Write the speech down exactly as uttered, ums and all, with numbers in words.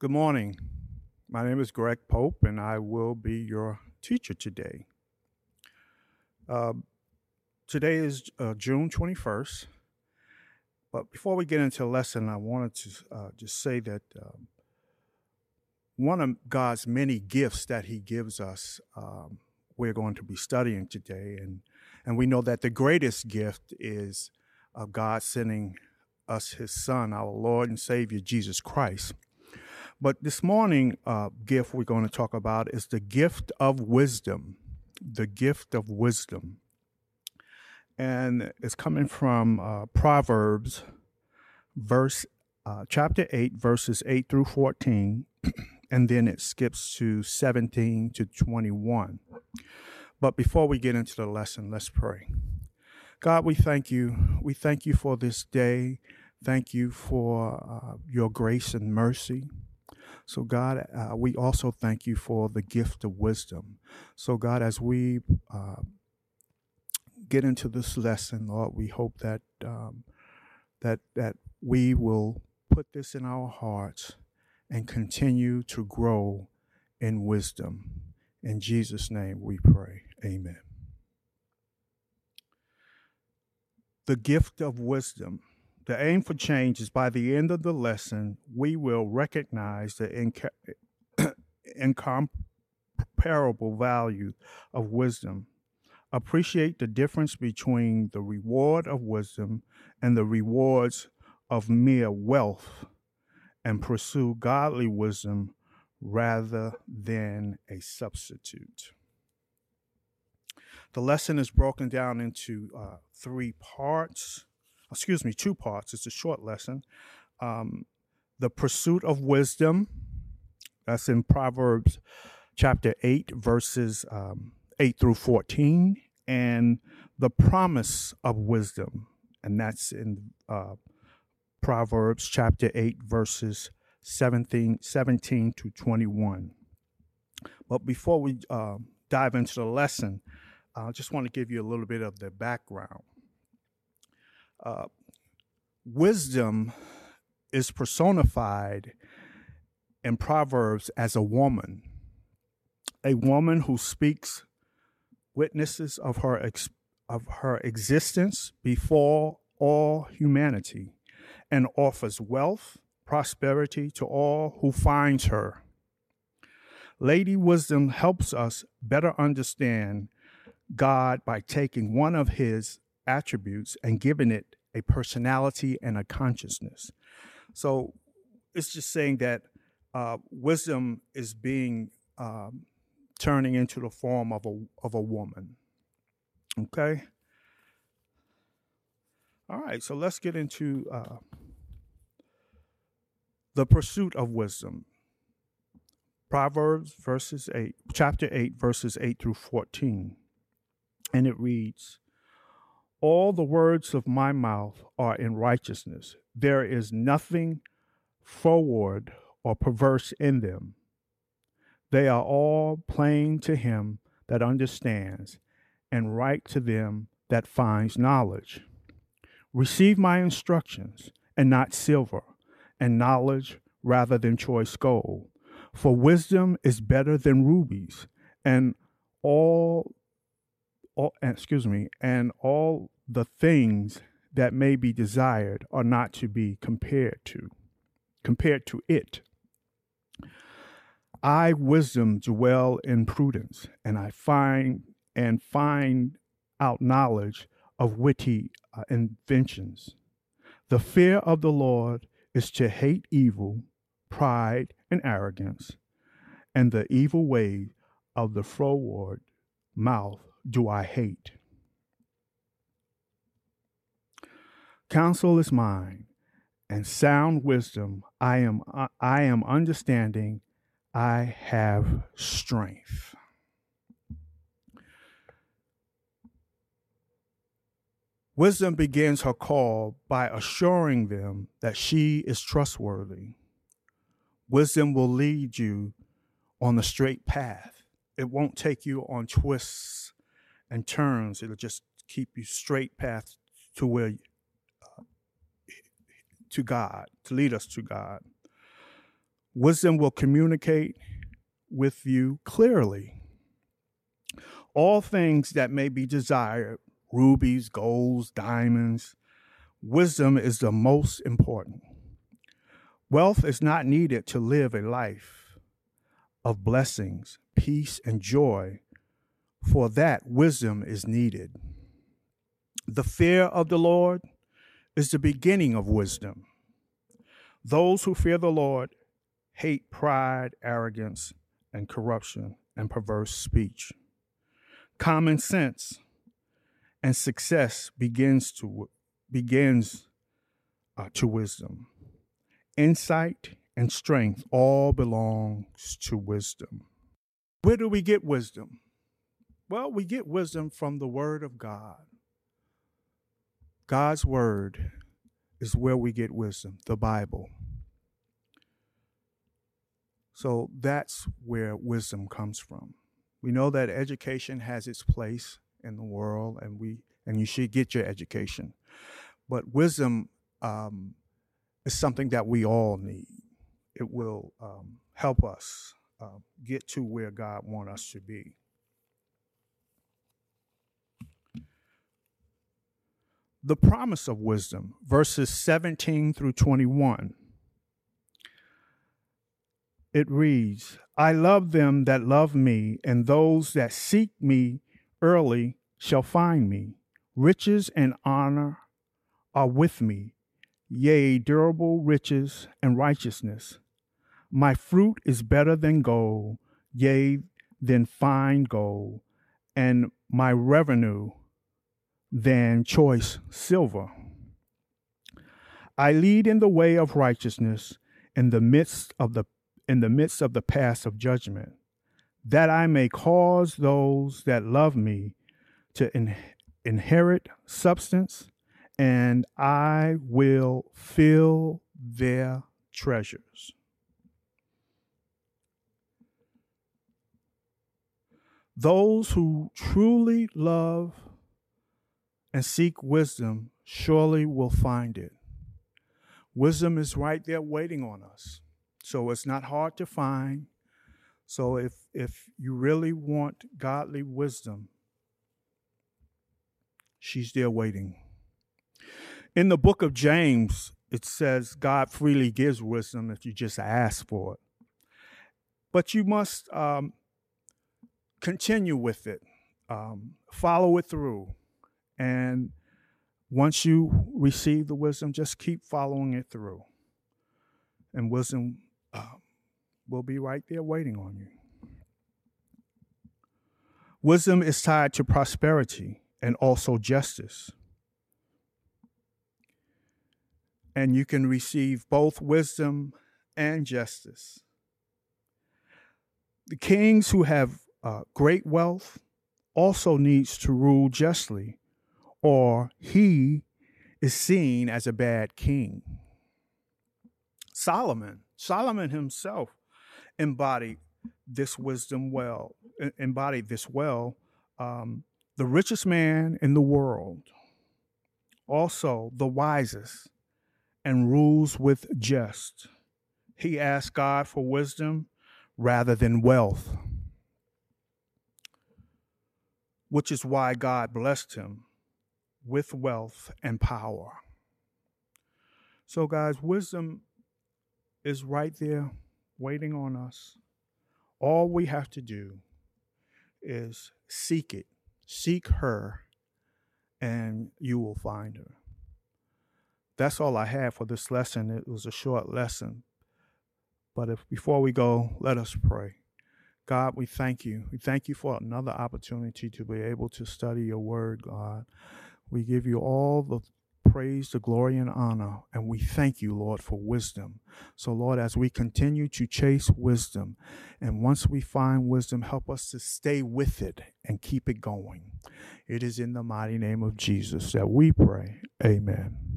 Good morning. My name is Greg Pope, and I will be your teacher today. Uh, today is uh, June twenty-first, but before we get into the lesson, I wanted to uh, just say that um, one of God's many gifts that he gives us, um, we're going to be studying today, and, and we know that the greatest gift is uh, God sending us his Son, our Lord and Savior, Jesus Christ. But this morning uh, gift we're going to talk about is the gift of wisdom, the gift of wisdom. And it's coming from uh, Proverbs, verse uh, chapter eight, verses eight through fourteen, and then it skips to seventeen to twenty-one. But before we get into the lesson, let's pray. God, we thank you. We thank you for this day. Thank you for uh, your grace and mercy. So, God, uh, we also thank you for the gift of wisdom. So, God, as we uh, get into this lesson, Lord, we hope that um, that that we will put this in our hearts and continue to grow in wisdom. In Jesus' name we pray. Amen. The gift of wisdom. The aim for change is by the end of the lesson, we will recognize the inca- incomparable value of wisdom, appreciate the difference between the reward of wisdom and the rewards of mere wealth, and pursue godly wisdom rather than a substitute. The lesson is broken down into uh, three parts. Excuse me, two parts. It's a short lesson. Um, the pursuit of wisdom, that's in Proverbs chapter eight, verses um, eight through fourteen, and the promise of wisdom, and that's in uh, Proverbs chapter eight, verses seventeen to twenty-one. But before we uh, dive into the lesson, I just want to give you a little bit of the background. Uh, wisdom is personified in Proverbs as a woman, a woman who speaks witnesses of her ex- of her existence before all humanity and offers wealth, prosperity to all who finds her. Lady Wisdom helps us better understand God by taking one of his attributes and giving it a personality and a consciousness. So it's just saying that uh, wisdom is being um, turning into the form of a of a woman. Okay. All right. So let's get into uh, the pursuit of wisdom. Proverbs verses eight, chapter eight, verses eight through fourteen, and it reads. All the words of my mouth are in righteousness. There is nothing forward or perverse in them. They are all plain to him that understands, and right to them that finds knowledge. Receive my instructions, and not silver, and knowledge rather than choice gold. For wisdom is better than rubies, and all All, excuse me, and all the things that may be desired are not to be compared to, compared to it. I, wisdom, dwell in prudence, and I find and find out knowledge of witty uh, inventions. The fear of the Lord is to hate evil, pride, and arrogance, and the evil way of the froward mouth. Do I hate? Counsel is mine, and sound wisdom. I am uh, I am understanding. I have strength. Wisdom begins her call by assuring them that she is trustworthy. Wisdom will lead you on the straight path. It won't take you on twists and turns. It'll just keep you straight path to where, uh, to God, to lead us to God. Wisdom will communicate with you clearly all things that may be desired, rubies, golds, diamonds. Wisdom is the most important. Wealth is not needed to live a life of blessings, peace, and joy. For that, wisdom is needed. The fear of the Lord is the beginning of wisdom. Those who fear the Lord hate pride, arrogance, and corruption, and perverse speech. Common sense and success begins to begins uh, to wisdom. Insight and strength all belongs to wisdom. Where do we get wisdom? Well, we get wisdom from the Word of God. God's Word is where we get wisdom, the Bible. So that's where wisdom comes from. We know that education has its place in the world, and we and you should get your education. But wisdom um, is something that we all need. It will um, help us uh, get to where God wants us to be. The promise of wisdom, verses seventeen through twenty-one. It reads, I love them that love me, and those that seek me early shall find me. Riches and honor are with me, yea, durable riches and righteousness. My fruit is better than gold, yea, than fine gold, and my revenue than choice silver. I lead in the way of righteousness in the midst of the in the midst of the paths of judgment, that I may cause those that love me to in, inherit substance, and I will fill their treasures. Those who truly love and seek wisdom surely will find it. Wisdom is right there waiting on us. So it's not hard to find. So if if you really want godly wisdom, she's there waiting. In the book of James, it says God freely gives wisdom if you just ask for it. But you must um, continue with it. Um, follow it through. And once you receive the wisdom, just keep following it through. And wisdom uh, will be right there waiting on you. Wisdom is tied to prosperity and also justice. And you can receive both wisdom and justice. The kings who have uh, great wealth also needs to rule justly, or he is seen as a bad king. Solomon, Solomon himself embodied this wisdom well, embodied this well, um, the richest man in the world, also the wisest, and rules with just. He asked God for wisdom rather than wealth, which is why God blessed him with wealth and power. So guys, wisdom is right there waiting on us. All we have to do is seek it, seek her, and you will find her. That's all I have for this lesson. It was a short lesson. But if before we go, let us pray. God, we thank you. We thank you for another opportunity to be able to study your word, God. We give you all the praise, the glory, and honor, and we thank you, Lord, for wisdom. So, Lord, as we continue to chase wisdom, and once we find wisdom, help us to stay with it and keep it going. It is in the mighty name of Jesus that we pray. Amen.